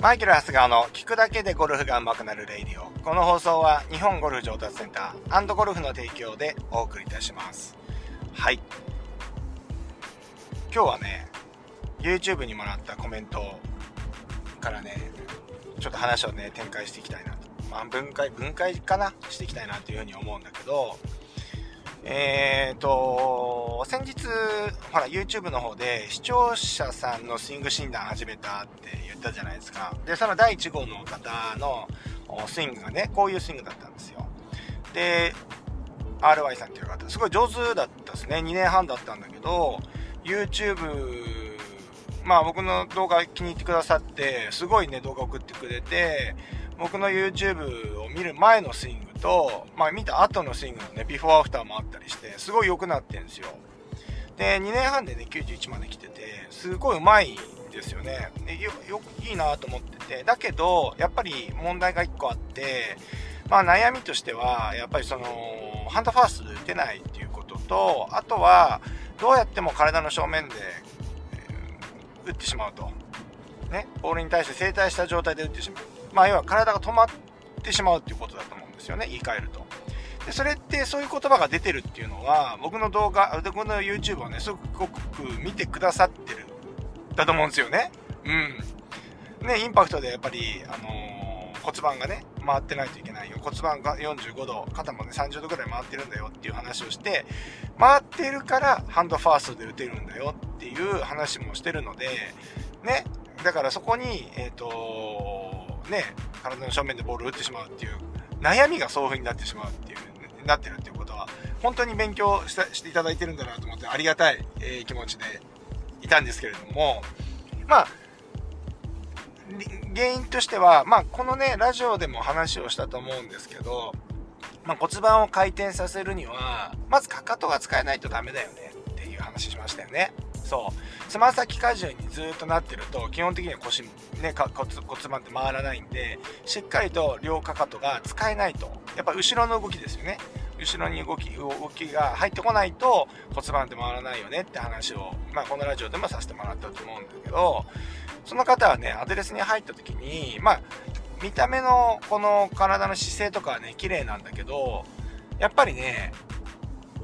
マイケル・ハスガーの聞くだけでゴルフが上手くなるレイディオ。この放送は日本ゴルフ上達センター&ゴルフの提供でお送りいたします。はい。今日はね、YouTube にもらったコメントからね、ちょっと話をね、展開していきたいなと。まあ、分解かなしていきたいなというふうに思うんだけど、先日ほら YouTube の方で視聴者さんのスイング診断始めたって言ったじゃないですか。でその第1号の方のスイングがねこういうスイングだったんですよ。で RY さんっていう方すごい上手だったですね。2年半だったんだけど YouTube まあ僕の動画気に入ってくださってすごいね動画送ってくれて僕の YouTube を見る前のスイングと、まあ、見た後のスイングのねビフォーアフターもあったりしてすごい良くなってるんですよ。で2年半でね91まで来ててすごいうまいですよね。いいなと思っててだけどやっぱり問題が1個あって、まあ、悩みとしてはやっぱりそのハンドファーストで打てないっていうこととあとはどうやっても体の正面で、打ってしまうと、ね、ボールに対して正対した状態で打ってしまう、まあ、要は体が止まってしまうっていうことだと思うですよね、言い換えると。でそれってそういう言葉が出てるっていうのは僕の動画僕の YouTube をねすごく見てくださってるだと思うんですよね。うん。ねインパクトでやっぱり、骨盤がね回ってないといけないよ骨盤が45度肩もね30度ぐらい回ってるんだよっていう話をして回ってるからハンドファーストで打てるんだよっていう話もしてるのでねだからそこにね体の正面でボールを打ってしまうっていう。悩みがそういう風になってしまうっていう、なってるっていうことは、本当に勉強していただいてるんだなと思って、ありがたい、気持ちでいたんですけれども、まあ、原因としては、まあ、このね、ラジオでも話をしたと思うんですけど、まあ、骨盤を回転させるには、まずかかとが使えないとダメだよねっていう話しましたよね。そう。つま先荷重にずっとなってると、基本的には腰、ね、骨盤って回らないんで、しっかりと両かかとが使えないと。やっぱ後ろの動きですよね。後ろに動きが入ってこないと骨盤って回らないよねって話を、まあこのラジオでもさせてもらったと思うんだけど、その方はね、アドレスに入った時に、まあ、見た目のこの体の姿勢とかはね、綺麗なんだけど、やっぱりね、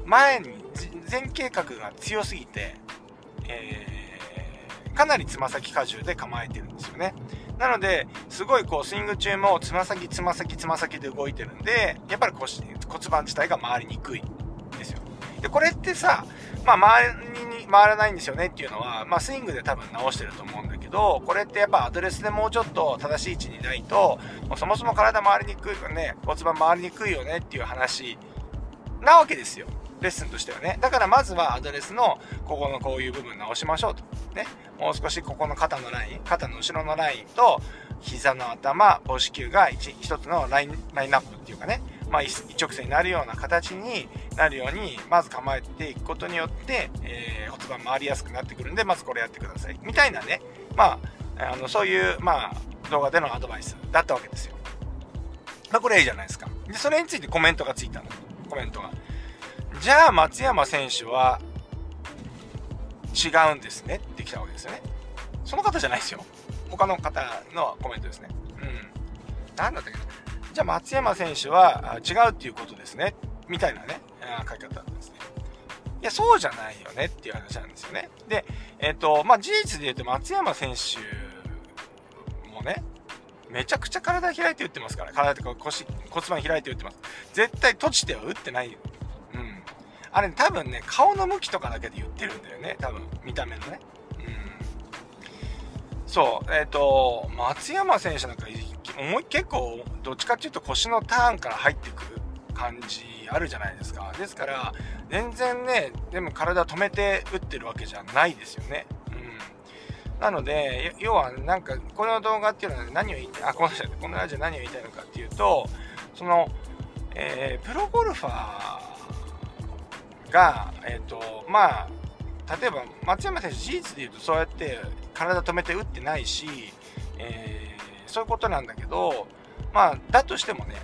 前に、前傾角が強すぎて、かなりつま先荷重で構えてるんですよね。なのですごいこうスイング中もつま先で動いてるんでやっぱり骨盤自体が回りにくいんですよ。でこれってさ、まあ、回らないんですよねっていうのは、まあ、スイングで多分直してると思うんだけどこれってやっぱアドレスでもうちょっと正しい位置にないともうそもそも体回りにくいよね骨盤回りにくいよねっていう話なわけですよ。レッスンとしてはねだからまずはアドレスのここのこういう部分直しましょうとねもう少しここの肩のライン肩の後ろのラインと膝の頭母子球が 一つのラインナップっていうかね、まあ、一直線になるような形になるようにまず構えていくことによって、骨盤回りやすくなってくるんでまずこれやってくださいみたいなねまあそういう、まあ、動画でのアドバイスだったわけですよ。まあ、これいいじゃないですか。でそれについてコメントがついたのコメントが。じゃあ松山選手は違うんですねってきたわけですよね。その方じゃないですよ。他の方のコメントですね。うん。なんだったっけじゃあ松山選手は違うっていうことですね。みたいなね、書き方だったんですね。いや、そうじゃないよねっていう話なんですよね。で、まあ、事実で言うと松山選手もね、めちゃくちゃ体開いて打ってますから。体とか骨盤開いて打ってます。絶対閉じては打ってないよ。あれ多分ね顔の向きとかだけで言ってるんだよね多分見た目のね、うん、そう松山選手なんか結構どっちかっていうと腰のターンから入ってくる感じあるじゃないですか。ですから全然ねでも体止めて打ってるわけじゃないですよね、うん、なので要はなんかこの動画っていうのは何を言いたいこのラジオ何を言いたいのかっていうとその、プロゴルファーがまあ、例えば松山選手事実でいうとそうやって体止めて打ってないし、そういうことなんだけど、まあ、だとしてもね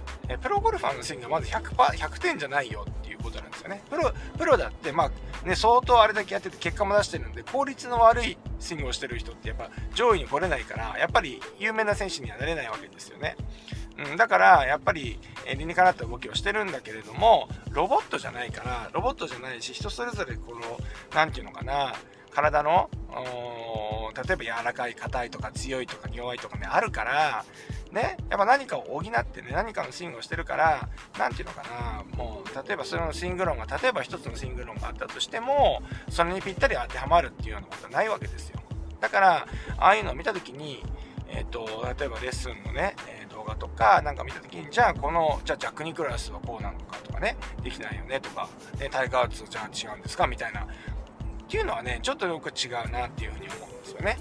プロゴルファーのスイングはまず 100点じゃないよっていうことなんですよね。プロだって、まあね、相当あれだけやってて結果も出してるんで、効率の悪いスイングをしてる人ってやっぱ上位に来れないから、やっぱり有名な選手にはなれないわけですよね。だからやっぱり理にかなった動きをしてるんだけれども、ロボットじゃないし、人それぞれこの何て言うのかな、体の例えば柔らかい硬いとか強いとか弱いとかねあるからね、やっぱ何かを補ってね、何かのスイングをしてるから、何て言うのかな、もう例えばそれのスイング論が、例えば一つのスイング論があったとしても、それにぴったり当てはまるっていうようなことはないわけですよ。だからああいうのを見た時に、例えばレッスンのね、動画とかなんか見た時に、じゃあジャック・ニクラウスはこうなのかとかね、できないよねとか、タイガー・ウッズじゃあ違うんですかみたいなっていうのはね、ちょっとよく違うなっていうふうに思うんですよね。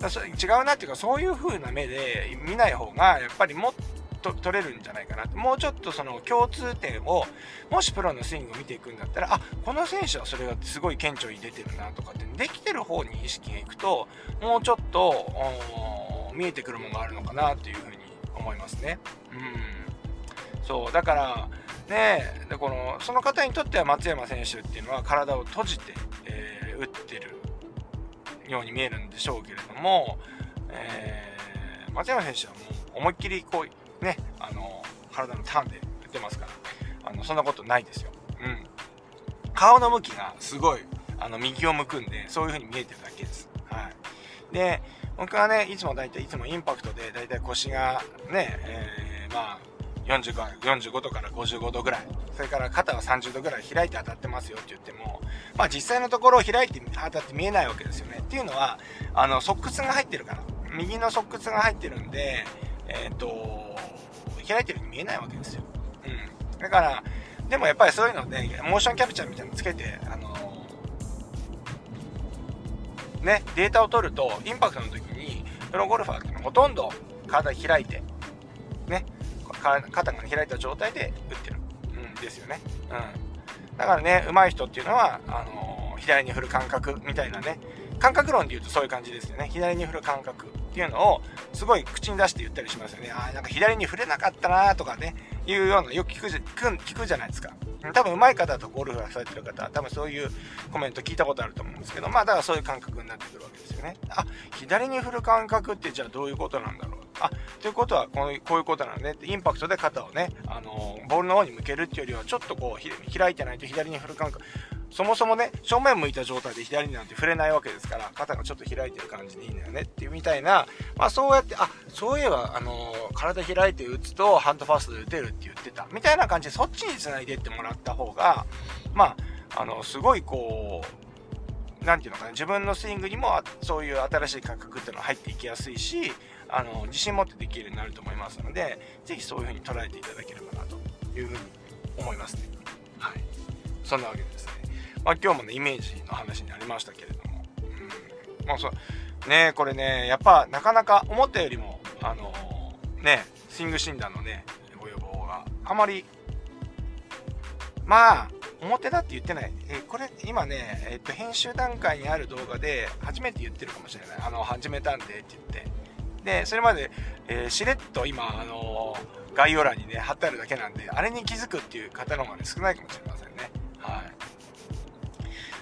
だから違うなっていうか、そういうふうな目で見ない方がやっぱりもっと取れるんじゃないかな。もうちょっとその共通点を、もしプロのスイングを見ていくんだったら、あ、この選手はそれがすごい顕著に出てるなとかって、できてる方に意識がいくと、もうちょっと見えてくるものがあるのかなというふうに思いますね。そうだからね、でその方にとっては松山選手っていうのは体を閉じて、打ってるように見えるんでしょうけれども、松山選手はもう思いっきりこうね、体のターンで打ってますから、そんなことないですよ。顔の向きがすごい右を向くんで、そういうふうに見えてるだけです。で僕はね、いつもインパクトでだいたい腰がね、まあ45度から55度ぐらい、それから肩は30度ぐらい開いて当たってますよって言っても、まあ実際のところを開いて当たって見えないわけですよね。っていうのはソックスが入ってるから、右のソックスが入ってるんで、開いてるように見えないわけですよ。だからでもやっぱりそういうので、モーションキャプチャーみたいなのつけてね、データを取ると、インパクトの時にプロゴルファーっていうのはほとんど体開いてね、肩が開いた状態で打ってるんですよね。だからね、上手い人っていうのは左に振る感覚みたいなね、感覚論で言うとそういう感じですよね。左に振る感覚っていうのをすごい口に出して言ったりしますよね。あ、なんか左に振れなかったなとかね、いうような、よく聞くじゃないですか。多分上手い方とゴルフがされてる方は多分そういうコメント聞いたことあると思うんですけど、まあだからそういう感覚になってくるわけですよね。あ、左に振る感覚ってじゃあどういうことなんだろう。あ、ということはこういうことなんで、ね、インパクトで肩をね、ボールの方に向けるっていうよりは、ちょっとこう開いてないと左に振る感覚、そもそもね正面向いた状態で左になんて振れないわけですから、肩がちょっと開いてる感じでいいんだよねっていうみたいな、まあそうやって、あ、そういえば体開いて打つとハンドファーストで打てるって言ってたみたいな感じで、そっちにつないでってもらった方が、まあすごいこう、なんていうのかな、自分のスイングにもそういう新しい感覚っていうのが入っていきやすいし、自信持ってできるようになると思いますので、ぜひそういうふうに捉えていただければなというふうに思いますね。はい、そんなわけですね。まあ今日もね、イメージの話になりましたけれども、まあそうね、これね、やっぱなかなか思ったよりもね、スイング診断のねご要望があまり、まあ表だって言ってない。これ今ね、編集段階にある動画で初めて言ってるかもしれない。始めたんでって言って。で、それまで、しれっと今、概要欄にね、貼ってあるだけなんで、あれに気づくっていう方の方がね、少ないかもしれませんね。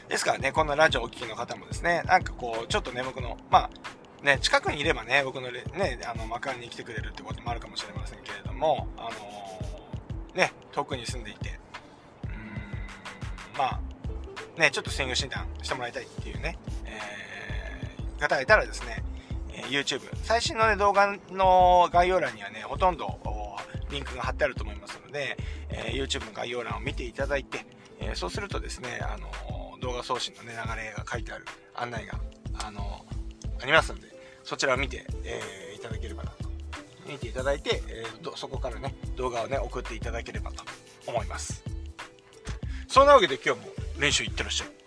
ですからね、このラジオお聞きの方もですね、なんかこう、ちょっとね、僕の、まあ、ね、近くにいればね、僕のね、マカンに来てくれるってこともあるかもしれませんけれども、ね、遠くに住んでいて、まあね、ちょっとスイング診断してもらいたいっていうね、方がいたらですね、YouTube 最新の、ね、動画の概要欄にはね、ほとんどリンクが貼ってあると思いますので、YouTube の概要欄を見ていただいて、そうするとですね、動画送信の、ね、流れが書いてある案内が、ありますので、そちらを見て、いただければなと、見ていただいて、そこからね動画をね送っていただければと思います。そんなわけで今日も練習いってらっしゃい。